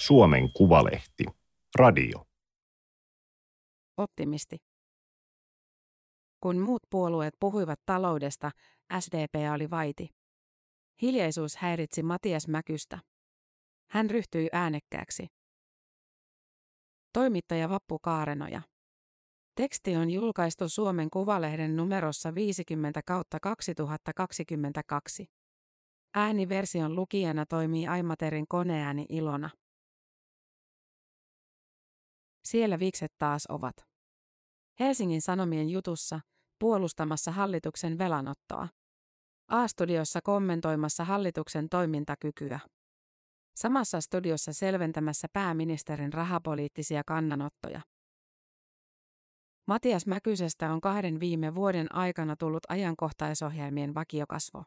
Suomen Kuvalehti. Radio. Optimisti. Kun muut puolueet puhuivat taloudesta, SDP oli vaiti. Hiljaisuus häiritsi Matias Mäkystä. Hän ryhtyi äänekkääksi. Toimittaja Vappu Kaarenoja. Teksti on julkaistu Suomen Kuvalehden numerossa 50/2022. Ääniversion lukijana toimii Aimaterin koneääni Ilona. Siellä viikset taas ovat. Helsingin Sanomien jutussa puolustamassa hallituksen velanottoa. A-studiossa kommentoimassa hallituksen toimintakykyä. Samassa studiossa selventämässä pääministerin rahapoliittisia kannanottoja. Matias Mäkysestä on 2 viime vuoden aikana tullut ajankohtaisohjelmien vakiokasvo.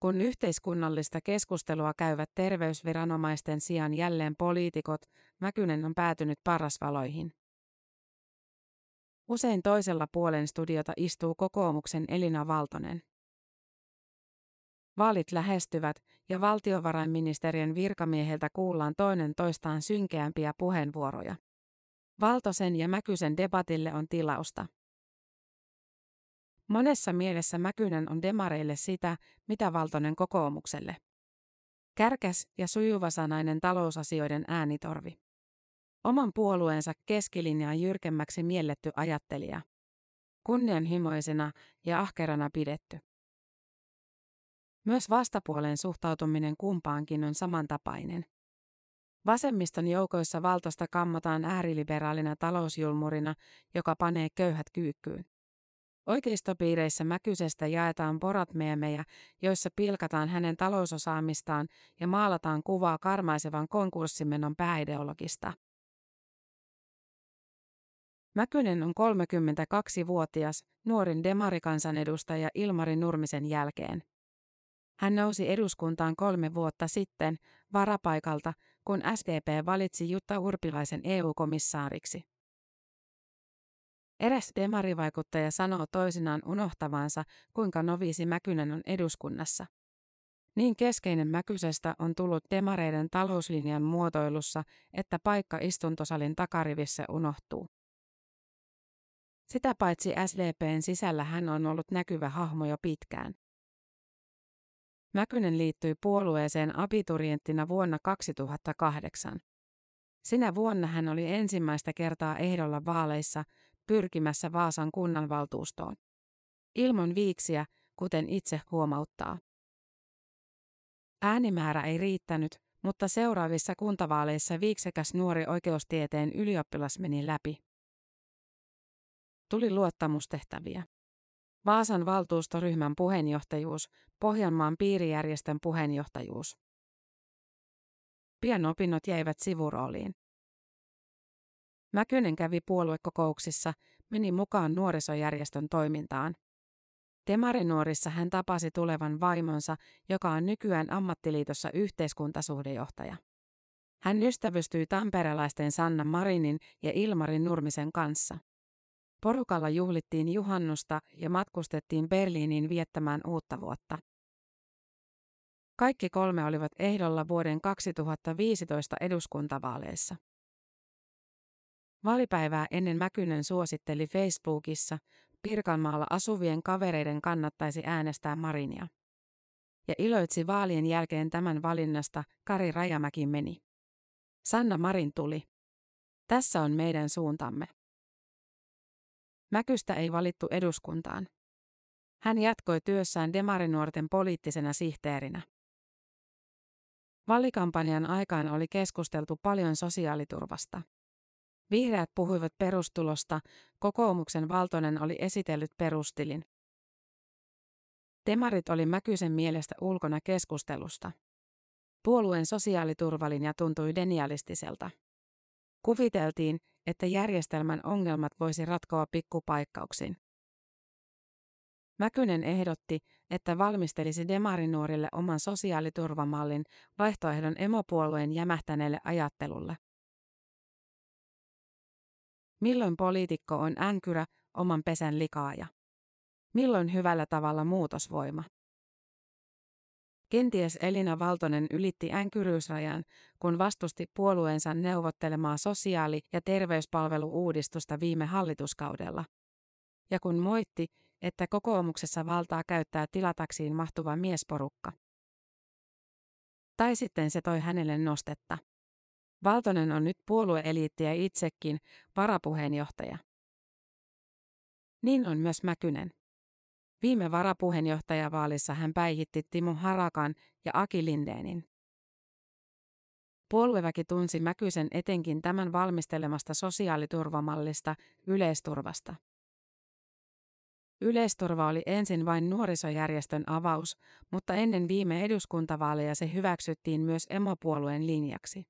Kun yhteiskunnallista keskustelua käyvät terveysviranomaisten sijaan jälleen poliitikot, Mäkynen on päätynyt parasvaloihin. Usein toisella puolen studiota istuu kokoomuksen Elina Valtonen. Vaalit lähestyvät ja valtiovarainministeriön virkamieheltä kuullaan toinen toistaan synkeämpiä puheenvuoroja. Valtosen ja Mäkysen debatille on tilausta. Monessa mielessä Mäkynen on demareille sitä, mitä Valtonen kokoomukselle. Kärkäs ja sujuvasanainen talousasioiden äänitorvi. Oman puolueensa keskilinjaan jyrkemmäksi mielletty ajattelija. Kunnianhimoisena ja ahkerana pidetty. Myös vastapuolen suhtautuminen kumpaankin on samantapainen. Vasemmiston joukoissa Valtosta kammotaan ääriliberaalina talousjulmurina, joka panee köyhät kyykkyyn. Oikeistopiireissä Mäkysestä jaetaan borat-meemejä, joissa pilkataan hänen talousosaamistaan ja maalataan kuvaa karmaisevan konkurssimenon pääideologista. Mäkynen on 32-vuotias, nuorin demarikansanedustaja Ilmari Nurmisen jälkeen. Hän nousi eduskuntaan 3 vuotta sitten varapaikalta, kun SDP valitsi Jutta Urpilaisen EU-komissaariksi. Eräs demarivaikuttaja sanoo toisinaan unohtavansa, kuinka noviisi Mäkynen on eduskunnassa. Niin keskeinen Mäkysestä on tullut demareiden talouslinjan muotoilussa, että paikka istuntosalin takarivissä unohtuu. Sitä paitsi SDP:n sisällä hän on ollut näkyvä hahmo jo pitkään. Mäkynen liittyi puolueeseen abiturienttina vuonna 2008. Sinä vuonna hän oli ensimmäistä kertaa ehdolla vaaleissa pyrkimässä Vaasan kunnanvaltuustoon. Ilman viiksiä, kuten itse huomauttaa. Äänimäärä ei riittänyt, mutta seuraavissa kuntavaaleissa viiksekäs nuori oikeustieteen ylioppilas meni läpi. Tuli luottamustehtäviä. Vaasan valtuustoryhmän puheenjohtajuus, Pohjanmaan piirijärjestön puheenjohtajuus. Pian opinnot jäivät sivurooliin. Mäkynen kävi puoluekokouksissa, meni mukaan nuorisojärjestön toimintaan. Demarinuorissa hän tapasi tulevan vaimonsa, joka on nykyään ammattiliitossa yhteiskuntasuhdejohtaja. Hän ystävystyi tamperelaisten Sanna Marinin ja Ilmari Nurmisen kanssa. Porukalla juhlittiin juhannusta ja matkustettiin Berliiniin viettämään uutta vuotta. Kaikki 3 olivat ehdolla vuoden 2015 eduskuntavaaleissa. Vaalipäivää ennen Mäkynen suositteli Facebookissa, Pirkanmaalla asuvien kavereiden kannattaisi äänestää Marinia. Ja iloitsi vaalien jälkeen tämän valinnasta, Kari Rajamäki meni. Sanna Marin tuli. Tässä on meidän suuntamme. Mäkystä ei valittu eduskuntaan. Hän jatkoi työssään demarinuorten poliittisena sihteerinä. Vaalikampanjan aikaan oli keskusteltu paljon sosiaaliturvasta. Vihreät puhuivat perustulosta, kokoomuksen Valtonen oli esitellyt perustilin. Demarit oli Mäkysen mielestä ulkona keskustelusta. Puolueen sosiaaliturvalinja tuntui denialistiselta. Kuviteltiin, että järjestelmän ongelmat voisi ratkoa pikkupaikkauksin. Mäkynen ehdotti, että valmistelisi demarinuorille oman sosiaaliturvamallin vaihtoehdon emopuolueen jämähtäneelle ajattelulle. Milloin poliitikko on änkyrä, oman pesän likaaja? Milloin hyvällä tavalla muutosvoima? Kenties Elina Valtonen ylitti änkyryysrajan, kun vastusti puolueensa neuvottelemaa sosiaali- ja terveyspalvelu-uudistusta viime hallituskaudella. Ja kun moitti, että kokoomuksessa valtaa käyttää tilataksiin mahtuva miesporukka. Tai sitten se toi hänelle nostetta. Valtonen on nyt puolueeliittiä itsekin, varapuheenjohtaja. Niin on myös Mäkynen. Viime varapuheenjohtajavaalissa hän päihitti Timo Harakan ja Aki Lindénin. Puolueväki tunsi Mäkysen etenkin tämän valmistelemasta sosiaaliturvamallista yleisturvasta. Yleisturva oli ensin vain nuorisojärjestön avaus, mutta ennen viime eduskuntavaaleja se hyväksyttiin myös emopuolueen linjaksi.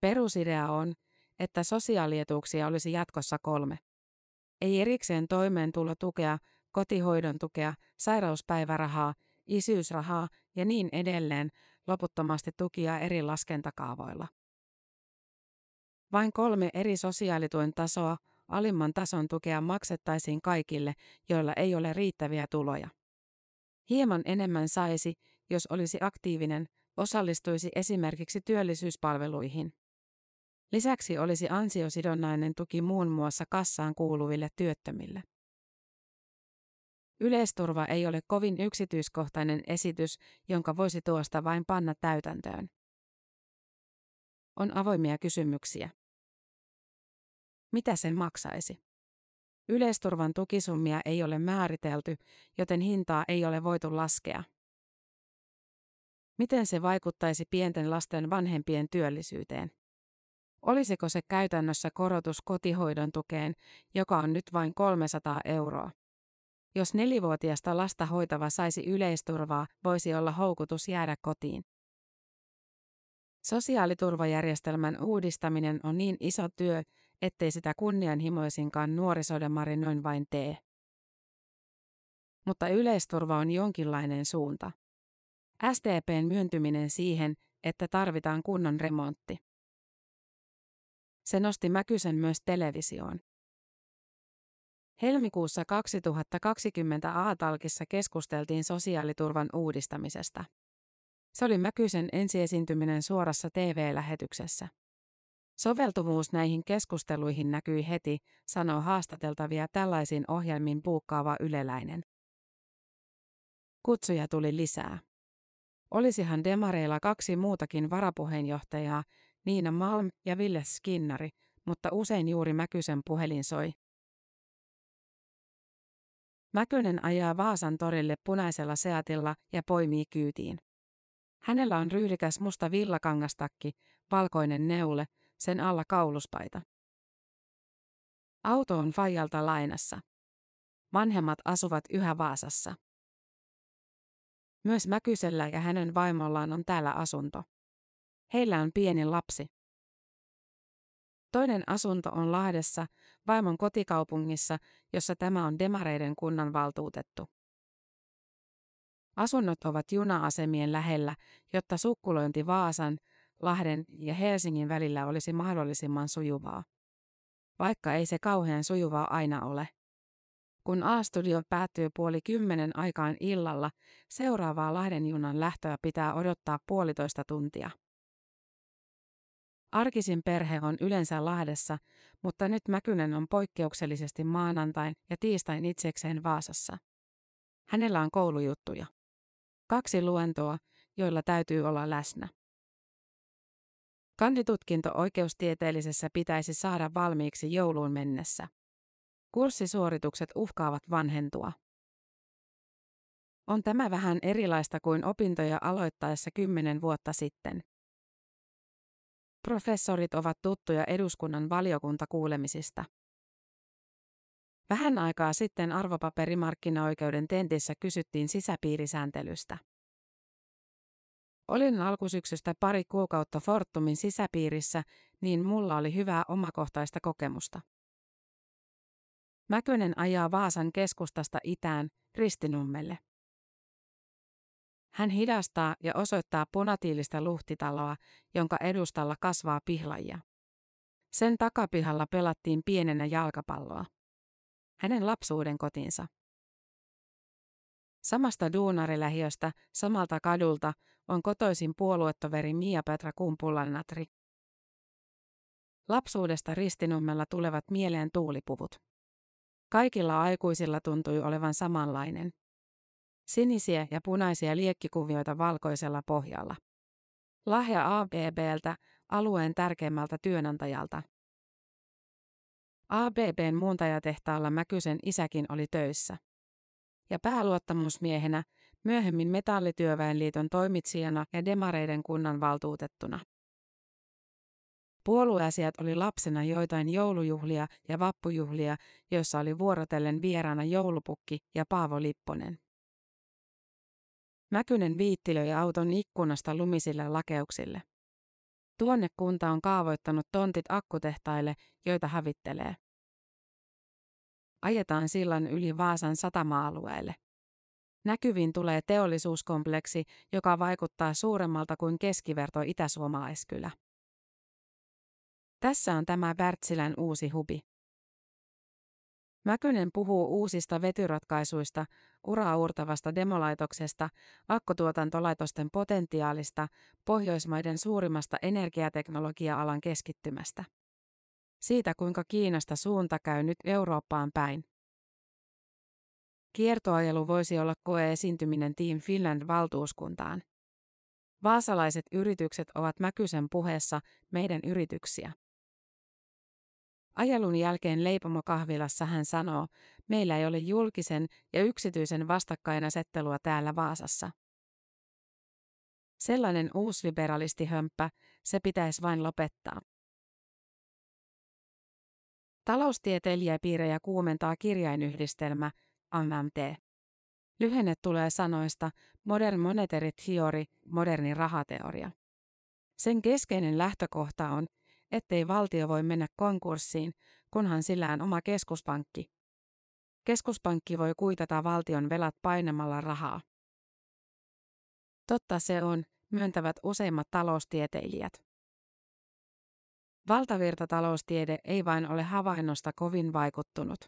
Perusidea on, että sosiaalietuuksia olisi jatkossa 3. Ei erikseen toimeentulotukea, kotihoidon tukea, sairauspäivärahaa, isyysrahaa ja niin edelleen loputtomasti tukia eri laskentakaavoilla. Vain 3 eri sosiaalituen tasoa, alimman tason tukea maksettaisiin kaikille, joilla ei ole riittäviä tuloja. Hieman enemmän saisi, jos olisi aktiivinen, osallistuisi esimerkiksi työllisyyspalveluihin. Lisäksi olisi ansiosidonnainen tuki muun muassa kassaan kuuluville työttömille. Yleisturva ei ole kovin yksityiskohtainen esitys, jonka voisi tuosta vain panna täytäntöön. On avoimia kysymyksiä. Mitä sen maksaisi? Yleisturvan tukisummia ei ole määritelty, joten hintaa ei ole voitu laskea. Miten se vaikuttaisi pienten lasten vanhempien työllisyyteen? Olisiko se käytännössä korotus kotihoidon tukeen, joka on nyt vain 300 €? Jos 4-vuotiasta lasta hoitava saisi yleisturvaa, voisi olla houkutus jäädä kotiin. Sosiaaliturvajärjestelmän uudistaminen on niin iso työ, ettei sitä kunnianhimoisinkaan nuorisodemari noin vain tee. Mutta yleisturva on jonkinlainen suunta. SDP:n myöntyminen siihen, että tarvitaan kunnon remontti. Se nosti Mäkysen myös televisioon. Helmikuussa 2020 A-talkissa keskusteltiin sosiaaliturvan uudistamisesta. Se oli Mäkysen ensiesiintyminen suorassa TV-lähetyksessä. Soveltuvuus näihin keskusteluihin näkyi heti, sanoo haastateltavia tällaisiin ohjelmiin buukkaava yleläinen. Kutsuja tuli lisää. Olisihan demareilla 2 muutakin varapuheenjohtajaa, Niina Malm ja Ville Skinnari, mutta usein juuri Mäkysen puhelin soi. Mäkynen ajaa Vaasan torille punaisella Seatilla ja poimii kyytiin. Hänellä on ryhdikäs musta villakangastakki, valkoinen neule, sen alla kauluspaita. Auto on faijalta lainassa. Vanhemmat asuvat yhä Vaasassa. Myös Mäkysellä ja hänen vaimollaan on täällä asunto. Heillä on pieni lapsi. Toinen asunto on Lahdessa, vaimon kotikaupungissa, jossa tämä on demareiden kunnanvaltuutettu. Asunnot ovat juna-asemien lähellä, jotta sukkulointi Vaasan, Lahden ja Helsingin välillä olisi mahdollisimman sujuvaa. Vaikka ei se kauhean sujuvaa aina ole. Kun A-studio päättyy 9:30 aikaan illalla, seuraavaa Lahden junan lähtöä pitää odottaa 1,5 tuntia. Arkisin perhe on yleensä Lahdessa, mutta nyt Mäkynen on poikkeuksellisesti maanantain ja tiistain itsekseen Vaasassa. Hänellä on koulujuttuja. 2 luentoa, joilla täytyy olla läsnä. Kanditutkinto oikeustieteellisessä pitäisi saada valmiiksi jouluun mennessä. Kurssisuoritukset uhkaavat vanhentua. On tämä vähän erilaista kuin opintoja aloittaessa 10 vuotta sitten. Professorit ovat tuttuja eduskunnan valiokuntakuulemisista. Vähän aikaa sitten arvopaperimarkkinaoikeuden tentissä kysyttiin sisäpiirisääntelystä. Olin alkusyksystä pari kuukautta Fortumin sisäpiirissä, niin mulla oli hyvää omakohtaista kokemusta. Mäkynen ajaa Vaasan keskustasta itään, Ristinummelle. Hän hidastaa ja osoittaa punatiilista luhtitaloa, jonka edustalla kasvaa pihlajia. Sen takapihalla pelattiin pienenä jalkapalloa. Hänen lapsuuden kotinsa. Samasta duunarilähiöstä, samalta kadulta, on kotoisin puoluetoveri Miapetra Kumpulan-Natri. Lapsuudesta Ristinummella tulevat mieleen tuulipuvut. Kaikilla aikuisilla tuntui olevan samanlainen. Sinisiä ja punaisia liekkikuvioita valkoisella pohjalla. Lahja ABB:ltä, alueen tärkeimmältä työnantajalta. ABB:n muuntajatehtaalla Mäkysen isäkin oli töissä. Ja pääluottamusmiehenä, myöhemmin Metallityöväenliiton toimitsijana ja demareiden kunnanvaltuutettuna. Puolueasiat oli lapsena joitain joulujuhlia ja vappujuhlia, joissa oli vuorotellen vieraana joulupukki ja Paavo Lipponen. Mäkynen viittilöi auton ikkunasta lumisille lakeuksille. Tuonne kunta on kaavoittanut tontit akkutehtaille, joita hävittelee. Ajetaan sillan yli Vaasan satama-alueelle. Näkyviin tulee teollisuuskompleksi, joka vaikuttaa suuremmalta kuin keskiverto itäsuomalaiskylä. Tässä on tämä Wärtsilän uusi hubi. Mäkynen puhuu uusista vetyratkaisuista, uraa uurtavasta demolaitoksesta, akkutuotantolaitosten potentiaalista, Pohjoismaiden suurimmasta energiateknologia-alan keskittymästä. Siitä kuinka Kiinasta suunta käy nyt Eurooppaan päin. Kiertoajelu voisi olla koe-esiintyminen Team Finland-valtuuskuntaan. Vaasalaiset yritykset ovat Mäkysen puheessa meidän yrityksiä. Ajelun jälkeen leipomokahvilassa hän sanoo, meillä ei ole julkisen ja yksityisen vastakkainasettelua täällä Vaasassa. Sellainen uusliberalistihömppä, se pitäisi vain lopettaa. Taloustieteilijäpiirejä kuumentaa kirjainyhdistelmä, MMT. Lyhenne tulee sanoista Modern Monetary Theory, moderni rahateoria. Sen keskeinen lähtökohta on, ettei valtio voi mennä konkurssiin, kunhan sillä on oma keskuspankki. Keskuspankki voi kuitata valtion velat painamalla rahaa. Totta se on, myöntävät useimmat taloustieteilijät. Valtavirtataloustiede ei vain ole havainnosta kovin vaikuttunut.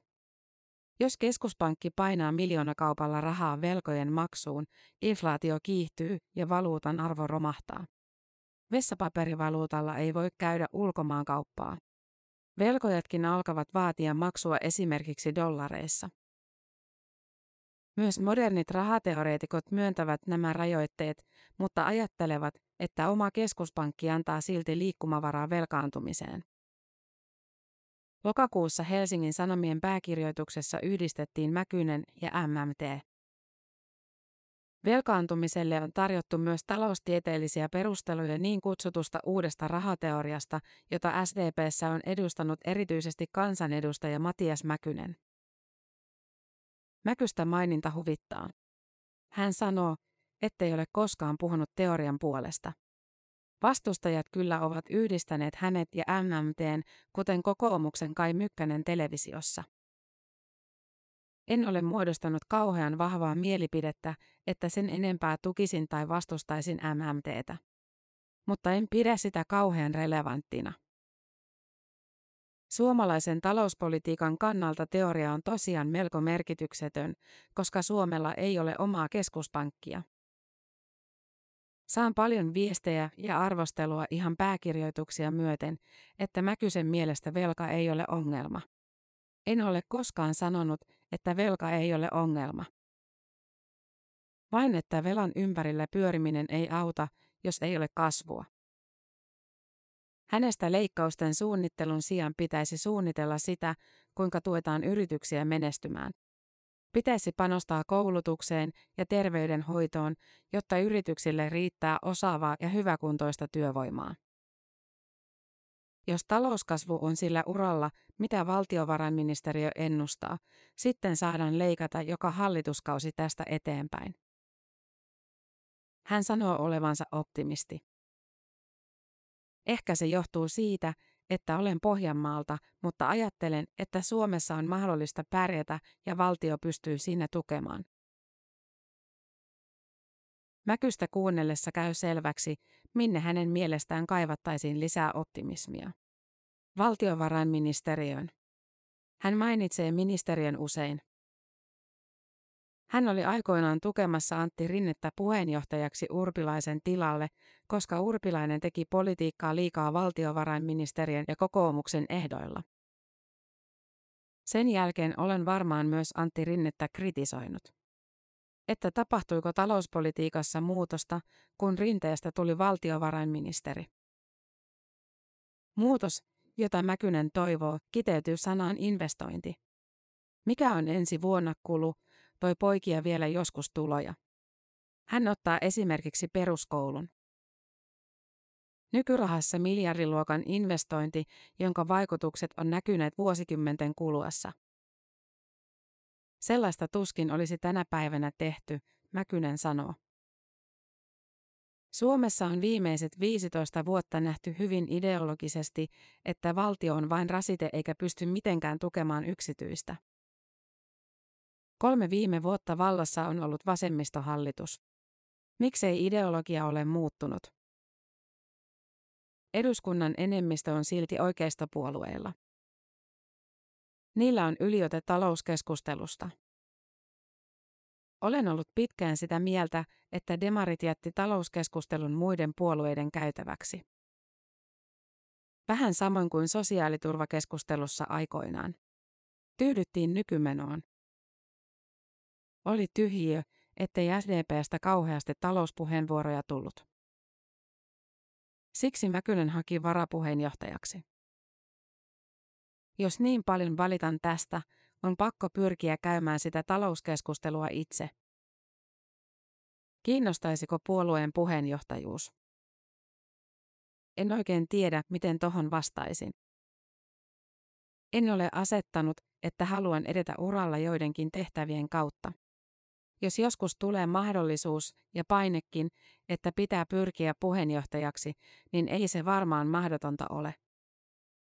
Jos keskuspankki painaa miljoonakaupalla rahaa velkojen maksuun, inflaatio kiihtyy ja valuutan arvo romahtaa. Vessapaperivaluutalla ei voi käydä ulkomaankauppaa. Velkojatkin alkavat vaatia maksua esimerkiksi dollareissa. Myös modernit rahateoreetikot myöntävät nämä rajoitteet, mutta ajattelevat, että oma keskuspankki antaa silti liikkumavaraa velkaantumiseen. Lokakuussa Helsingin Sanomien pääkirjoituksessa yhdistettiin Mäkynen ja MMT. Velkaantumiselle on tarjottu myös taloustieteellisiä perusteluja niin kutsutusta uudesta rahateoriasta, jota SDP:ssä on edustanut erityisesti kansanedustaja Matias Mäkynen. Mäkystä maininta huvittaa. Hän sanoo, ettei ole koskaan puhunut teorian puolesta. Vastustajat kyllä ovat yhdistäneet hänet ja MMT:n, kuten kokoomuksen Kai Mykkänen televisiossa. En ole muodostanut kauhean vahvaa mielipidettä, että sen enempää tukisin tai vastustaisin MMT:tä. Mutta en pidä sitä kauhean relevanttina. Suomalaisen talouspolitiikan kannalta teoria on tosiaan melko merkityksetön, koska Suomella ei ole omaa keskuspankkia. Saan paljon viestejä ja arvostelua ihan pääkirjoituksia myöten, että Mäkysen mielestä velka ei ole ongelma. En ole koskaan sanonut, että velka ei ole ongelma. Vain että velan ympärillä pyöriminen ei auta, jos ei ole kasvua. Hänestä leikkausten suunnittelun sijaan pitäisi suunnitella sitä, kuinka tuetaan yrityksiä menestymään. Pitäisi panostaa koulutukseen ja terveydenhoitoon, jotta yrityksille riittää osaavaa ja hyväkuntoista työvoimaa. Jos talouskasvu on sillä uralla, mitä valtiovarainministeriö ennustaa, sitten saadaan leikata joka hallituskausi tästä eteenpäin. Hän sanoo olevansa optimisti. Ehkä se johtuu siitä, että olen Pohjanmaalta, mutta ajattelen, että Suomessa on mahdollista pärjätä ja valtio pystyy siinä tukemaan. Mäkystä kuunnellessa käy selväksi, minne hänen mielestään kaivattaisiin lisää optimismia. Valtiovarainministeriön. Hän mainitsee ministeriön usein. Hän oli aikoinaan tukemassa Antti Rinnettä puheenjohtajaksi Urpilaisen tilalle, koska Urpilainen teki politiikkaa liikaa valtiovarainministeriön ja kokoomuksen ehdoilla. Sen jälkeen olen varmaan myös Antti Rinnettä kritisoinut. Että tapahtuiko talouspolitiikassa muutosta, kun Rinteestä tuli valtiovarainministeri. Muutos, jota Mäkynen toivoo, kiteytyy sanaan investointi. Mikä on ensi vuonna kulu, toi poikia vielä joskus tuloja. Hän ottaa esimerkiksi peruskoulun. Nykyrahassa miljardiluokan investointi, jonka vaikutukset on näkyneet vuosikymmenten kuluessa. Sellaista tuskin olisi tänä päivänä tehty, Mäkynen sanoo. Suomessa on viimeiset 15 vuotta nähty hyvin ideologisesti, että valtio on vain rasite eikä pysty mitenkään tukemaan yksityistä. 3 viime vuotta vallassa on ollut vasemmistohallitus. Miksei ideologia ole muuttunut? Eduskunnan enemmistö on silti oikeistopuolueilla. Niillä on yliote talouskeskustelusta. Olen ollut pitkään sitä mieltä, että demarit jätti talouskeskustelun muiden puolueiden käytäväksi. Vähän samoin kuin sosiaaliturvakeskustelussa aikoinaan. Tyydyttiin nykymenoon. Oli tyhjiö, ettei SDP:stä kauheasti talouspuheenvuoroja tullut. Siksi Mäkynen haki varapuheenjohtajaksi. Jos niin paljon valitan tästä, on pakko pyrkiä käymään sitä talouskeskustelua itse. Kiinnostaisiko puolueen puheenjohtajuus? En oikein tiedä, miten tohon vastaisin. En ole asettanut, että haluan edetä uralla joidenkin tehtävien kautta. Jos joskus tulee mahdollisuus ja painekin, että pitää pyrkiä puheenjohtajaksi, niin ei se varmaan mahdotonta ole.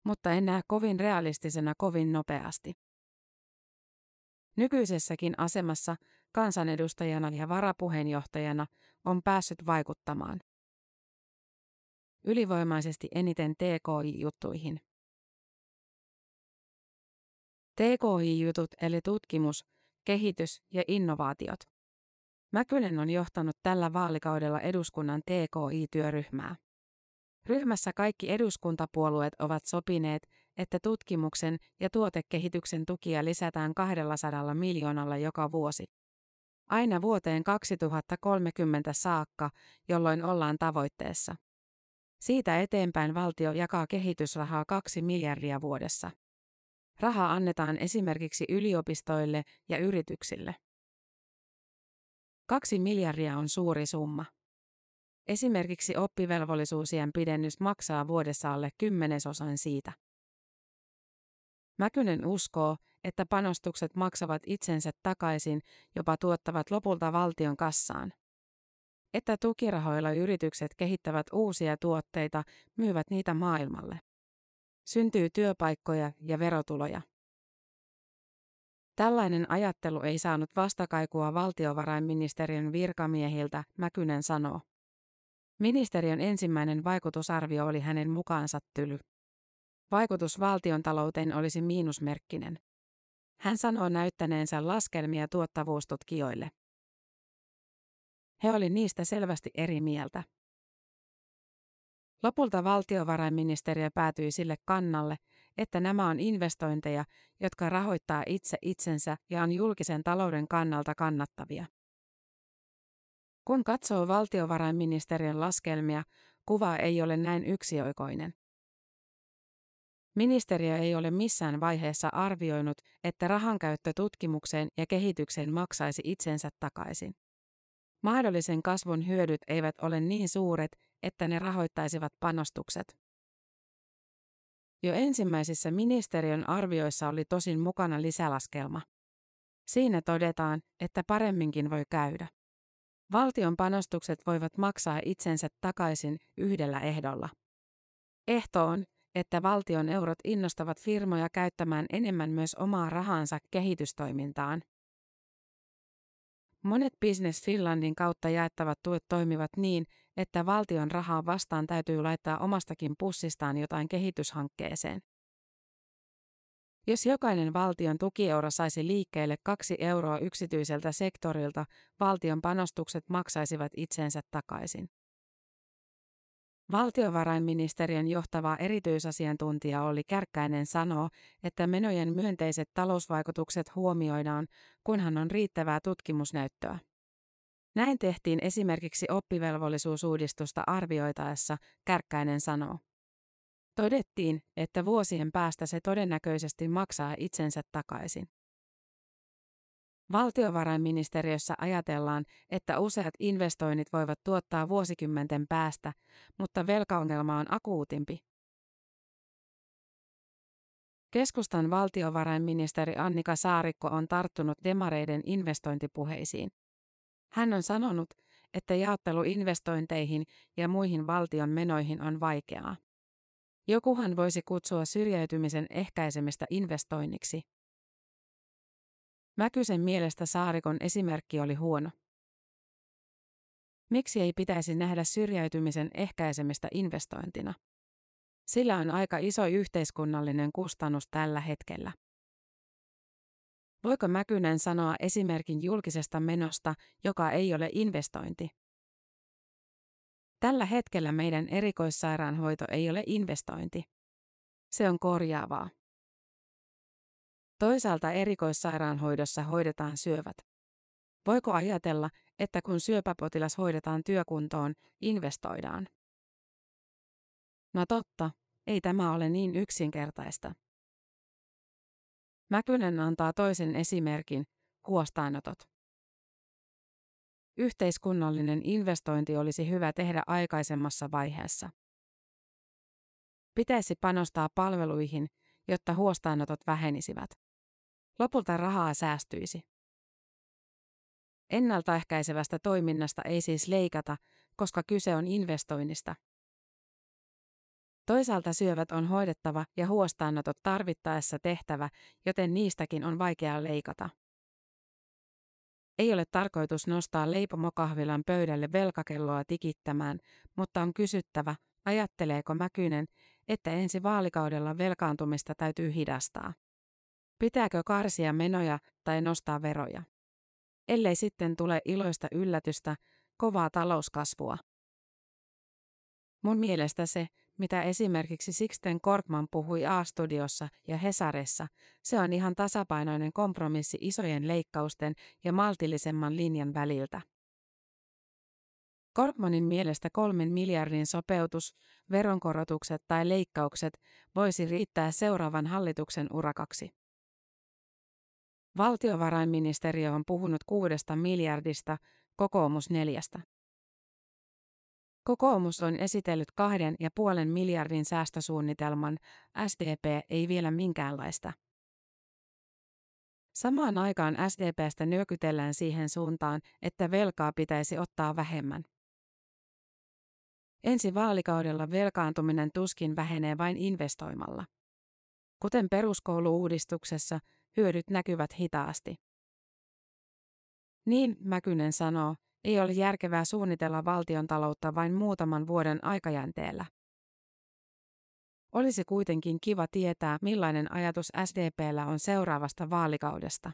Mutta en näe kovin realistisena kovin nopeasti. Nykyisessäkin asemassa kansanedustajana ja varapuheenjohtajana on päässyt vaikuttamaan. Ylivoimaisesti eniten TKI-juttuihin. TKI-jutut eli tutkimus, kehitys ja innovaatiot. Mäkynen on johtanut tällä vaalikaudella eduskunnan TKI-työryhmää. Ryhmässä kaikki eduskuntapuolueet ovat sopineet, että tutkimuksen ja tuotekehityksen tukia lisätään 200 miljoonalla joka vuosi. Aina vuoteen 2030 saakka, jolloin ollaan tavoitteessa. Siitä eteenpäin valtio jakaa kehitysrahaa 2 miljardia vuodessa. Rahaa annetaan esimerkiksi yliopistoille ja yrityksille. 2 miljardia on suuri summa. Esimerkiksi oppivelvollisuusien pidennys maksaa vuodessa alle 10% siitä. Mäkynen uskoo, että panostukset maksavat itsensä takaisin, jopa tuottavat lopulta valtion kassaan. Että tukirahoilla yritykset kehittävät uusia tuotteita, myyvät niitä maailmalle. Syntyy työpaikkoja ja verotuloja. Tällainen ajattelu ei saanut vastakaikua valtiovarainministeriön virkamiehiltä, Mäkynen sanoo. Ministeriön ensimmäinen vaikutusarvio oli hänen mukaansa tyly. Vaikutus valtiontalouteen olisi miinusmerkkinen. Hän sanoo näyttäneensä laskelmia tuottavuustutkijoille. He olivat niistä selvästi eri mieltä. Lopulta valtiovarainministeriö päätyi sille kannalle, että nämä on investointeja, jotka rahoittaa itse itsensä ja on julkisen talouden kannalta kannattavia. Kun katsoo valtiovarainministeriön laskelmia, kuva ei ole näin yksioikoinen. Ministeriö ei ole missään vaiheessa arvioinut, että rahankäyttö tutkimukseen ja kehitykseen maksaisi itsensä takaisin. Mahdollisen kasvun hyödyt eivät ole niin suuret, että ne rahoittaisivat panostukset. Jo ensimmäisissä ministeriön arvioissa oli tosin mukana lisälaskelma. Siinä todetaan, että paremminkin voi käydä. Valtion panostukset voivat maksaa itsensä takaisin yhdellä ehdolla. Ehto on, että valtion eurot innostavat firmoja käyttämään enemmän myös omaa rahansa kehitystoimintaan. Monet Business Finlandin kautta jaettavat tuet toimivat niin, että valtion rahaa vastaan täytyy laittaa omastakin pussistaan jotain kehityshankkeeseen. Jos jokainen valtion tukieuro saisi liikkeelle 2 euroa yksityiseltä sektorilta, valtion panostukset maksaisivat itsensä takaisin. Valtiovarainministeriön johtava erityisasiantuntija Olli Kärkkäinen sanoo, että menojen myönteiset talousvaikutukset huomioidaan, kunhan on riittävää tutkimusnäyttöä. Näin tehtiin esimerkiksi oppivelvollisuusuudistusta arvioitaessa, Kärkkäinen sanoo. Todettiin, että vuosien päästä se todennäköisesti maksaa itsensä takaisin. Valtiovarainministeriössä ajatellaan, että useat investoinnit voivat tuottaa vuosikymmenten päästä, mutta velkaongelma on akuutimpi. Keskustan valtiovarainministeri Annika Saarikko on tarttunut demareiden investointipuheisiin. Hän on sanonut, että jaottelu investointeihin ja muihin valtion menoihin on vaikeaa. Jokuhan voisi kutsua syrjäytymisen ehkäisemistä investoinniksi. Mäkysen mielestä Saarikon esimerkki oli huono. Miksi ei pitäisi nähdä syrjäytymisen ehkäisemistä investointina? Sillä on aika iso yhteiskunnallinen kustannus tällä hetkellä. Voiko Mäkynen sanoa esimerkin julkisesta menosta, joka ei ole investointi? Tällä hetkellä meidän erikoissairaanhoito ei ole investointi. Se on korjaavaa. Toisaalta erikoissairaanhoidossa hoidetaan syövät. Voiko ajatella, että kun syöpäpotilas hoidetaan työkuntoon, investoidaan? No totta, ei tämä ole niin yksinkertaista. Mäkynen antaa toisen esimerkin, huostaanotot. Yhteiskunnallinen investointi olisi hyvä tehdä aikaisemmassa vaiheessa. Pitäisi panostaa palveluihin, jotta huostaanotot vähenisivät. Lopulta rahaa säästyisi. Ennaltaehkäisevästä toiminnasta ei siis leikata, koska kyse on investoinnista. Toisaalta syövät on hoidettava ja huostaanotot tarvittaessa tehtävä, joten niistäkin on vaikea leikata. Ei ole tarkoitus nostaa leipomokahvilan pöydälle velkakelloa tikittämään, mutta on kysyttävä, ajatteleeko Mäkynen, että ensi vaalikaudella velkaantumista täytyy hidastaa. Pitääkö karsia menoja tai nostaa veroja? Ellei sitten tule iloista yllätystä, kovaa talouskasvua. Mun mielestä se, mitä esimerkiksi Sixten Korkman puhui A-studiossa ja Hesarissa, se on ihan tasapainoinen kompromissi isojen leikkausten ja maltillisemman linjan väliltä. Korkmanin mielestä 3 miljardin sopeutus, veronkorotukset tai leikkaukset voisi riittää seuraavan hallituksen urakaksi. Valtiovarainministeriö on puhunut 6 miljardista, kokoomus 4. Kokoomus on esitellyt 2,5 miljardin säästösuunnitelman, SDP ei vielä minkäänlaista. Samaan aikaan SDP:stä nyökytellään siihen suuntaan, että velkaa pitäisi ottaa vähemmän. Ensi vaalikaudella velkaantuminen tuskin vähenee vain investoimalla. Kuten peruskoulu-uudistuksessa, hyödyt näkyvät hitaasti. Niin, Mäkynen sanoo, ei ole järkevää suunnitella valtiontaloutta vain muutaman vuoden aikajänteellä. Olisi kuitenkin kiva tietää, millainen ajatus SDP:llä on seuraavasta vaalikaudesta.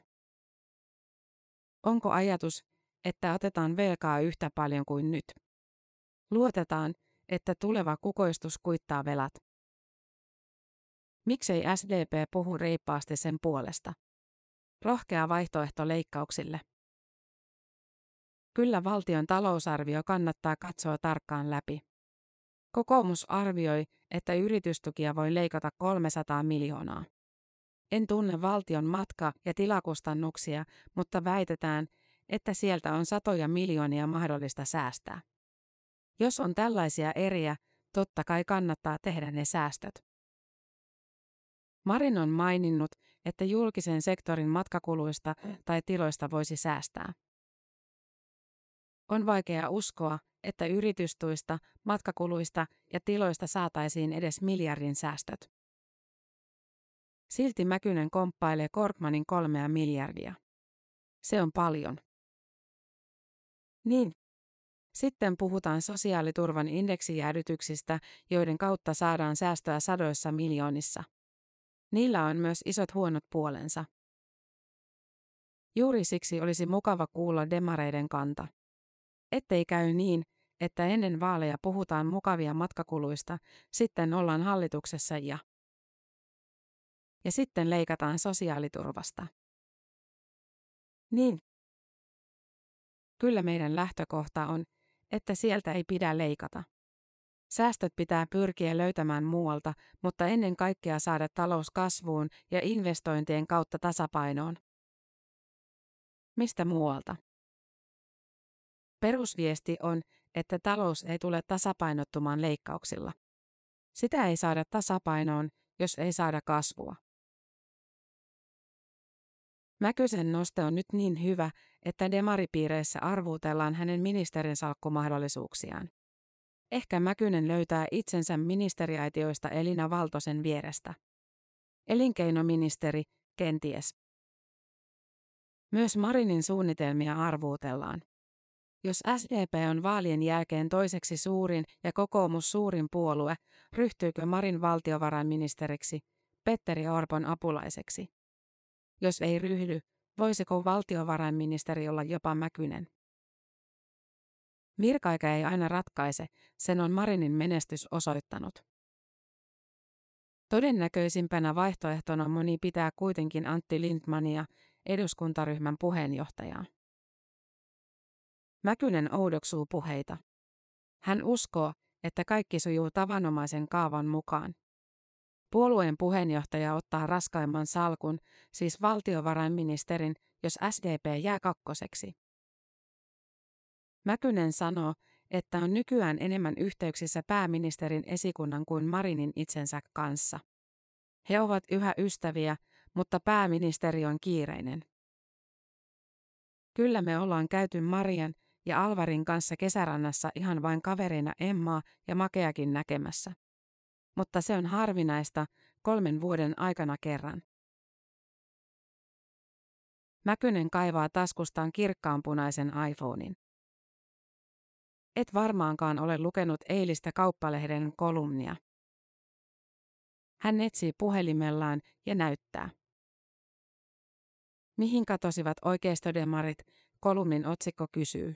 Onko ajatus, että otetaan velkaa yhtä paljon kuin nyt? Luotetaan, että tuleva kukoistus kuittaa velat. Miksei SDP puhu reippaasti sen puolesta? Rohkea vaihtoehto leikkauksille. Kyllä valtion talousarvio kannattaa katsoa tarkkaan läpi. Kokoomus arvioi, että yritystukia voi leikata 300 miljoonaa. En tunne valtion matka- ja tilakustannuksia, mutta väitetään, että sieltä on satoja miljoonia mahdollista säästää. Jos on tällaisia eriä, totta kai kannattaa tehdä ne säästöt. Marin on maininnut, että julkisen sektorin matkakuluista tai tiloista voisi säästää. On vaikea uskoa, että yritystuista, matkakuluista ja tiloista saataisiin edes miljardin säästöt. Silti Mäkynen komppailee Korkmanin 3 miljardia. Se on paljon. Niin. Sitten puhutaan sosiaaliturvan indeksijäädytyksistä, joiden kautta saadaan säästöä sadoissa miljoonissa. Niillä on myös isot huonot puolensa. Juuri siksi olisi mukava kuulla demareiden kanta. Ettei käy niin, että ennen vaaleja puhutaan mukavia matkakuluista, sitten ollaan hallituksessa ja sitten leikataan sosiaaliturvasta. Niin. Kyllä meidän lähtökohta on, että sieltä ei pidä leikata. Säästöt pitää pyrkiä löytämään muualta, mutta ennen kaikkea saada talous kasvuun ja investointien kautta tasapainoon. Mistä muualta? Perusviesti on, että talous ei tule tasapainottumaan leikkauksilla. Sitä ei saada tasapainoon, jos ei saada kasvua. Mäkysen noste on nyt niin hyvä, että demaripiireissä arvuutellaan hänen ministerin salkkumahdollisuuksiaan. Ehkä Mäkynen löytää itsensä ministeriaitioista Elina Valtosen vierestä. Elinkeinoministeri, kenties. Myös Marinin suunnitelmia arvuutellaan. Jos SDP on vaalien jälkeen toiseksi suurin ja kokoomus suurin puolue, ryhtyykö Marin valtiovarainministeriksi, Petteri Orpon apulaiseksi? Jos ei ryhdy, voisiko valtiovarainministeri olla jopa Mäkynen? Virkaika ei aina ratkaise, sen on Marinin menestys osoittanut. Todennäköisimpänä vaihtoehtona moni pitää kuitenkin Antti Lindtmania, eduskuntaryhmän puheenjohtajaa. Mäkynen oudoksuu puheita. Hän uskoo, että kaikki sujuu tavanomaisen kaavan mukaan. Puolueen puheenjohtaja ottaa raskaimman salkun, siis valtiovarainministerin, jos SDP jää kakkoseksi. Mäkynen sanoo, että on nykyään enemmän yhteyksissä pääministerin esikunnan kuin Marinin itsensä kanssa. He ovat yhä ystäviä, mutta pääministeri on kiireinen. Kyllä me ollaan käyty Marian ja Alvarin kanssa kesärannassa ihan vain kaverina Emmaa ja Makeakin näkemässä. Mutta se on harvinaista 3 vuoden aikana kerran. Mäkynen kaivaa taskustaan kirkkaanpunaisen iPhonein. Et varmaankaan ole lukenut eilistä Kauppalehden kolumnia. Hän etsii puhelimellaan ja näyttää. Mihin katosivat oikeistodemarit, kolumnin otsikko kysyy.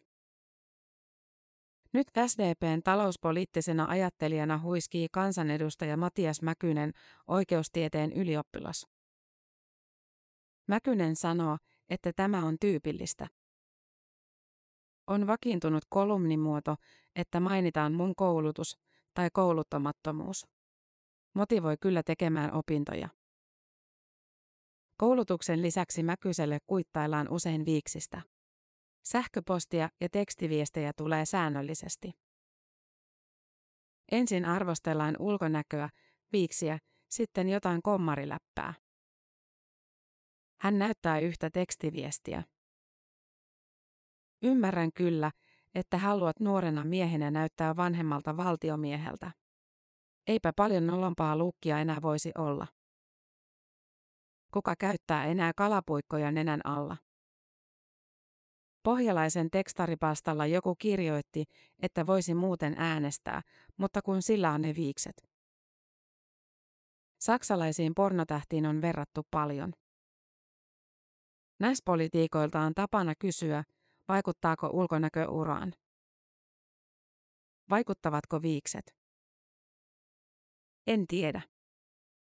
Nyt SDP:n talouspoliittisena ajattelijana huiskii kansanedustaja Matias Mäkynen, oikeustieteen ylioppilas. Mäkynen sanoo, että tämä on tyypillistä. On vakiintunut kolumnimuoto, että mainitaan mun koulutus tai kouluttamattomuus. Motivoi kyllä tekemään opintoja. Koulutuksen lisäksi Mäkyselle kuittaillaan usein viiksistä. Sähköpostia ja tekstiviestejä tulee säännöllisesti. Ensin arvostellaan ulkonäköä, viiksiä, sitten jotain kommariläppää. Hän näyttää yhtä tekstiviestiä. Ymmärrän kyllä, että haluat nuorena miehenä näyttää vanhemmalta valtiomieheltä. Eipä paljon nolompaa luukkia enää voisi olla. Kuka käyttää enää kalapuikkoja nenän alla? Pohjalaisen tekstaripalstalla joku kirjoitti, että voisi muuten äänestää, mutta kun sillä on ne viikset. Saksalaisiin pornotähtiin on verrattu paljon. Naispolitiikoilta on tapana kysyä, vaikuttaako ulkonäkö uraan? Vaikuttavatko viikset? En tiedä.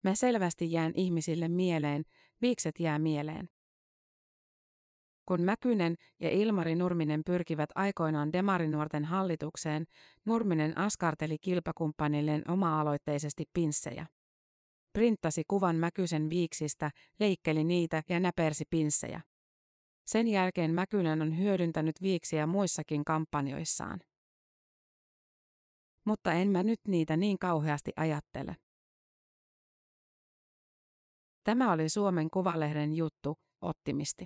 Mä selvästi jään ihmisille mieleen, viikset jää mieleen. Kun Mäkynen ja Ilmari Nurminen pyrkivät aikoinaan demarinuorten hallitukseen, Nurminen askarteli kilpakumppanilleen oma-aloitteisesti pinssejä. Printtasi kuvan Mäkysen viiksistä, leikkeli niitä ja näpersi pinssejä. Sen jälkeen Mäkynen on hyödyntänyt viiksiä muissakin kampanjoissaan. Mutta en mä nyt niitä niin kauheasti ajattele. Tämä oli Suomen Kuvalehden juttu, optimisti.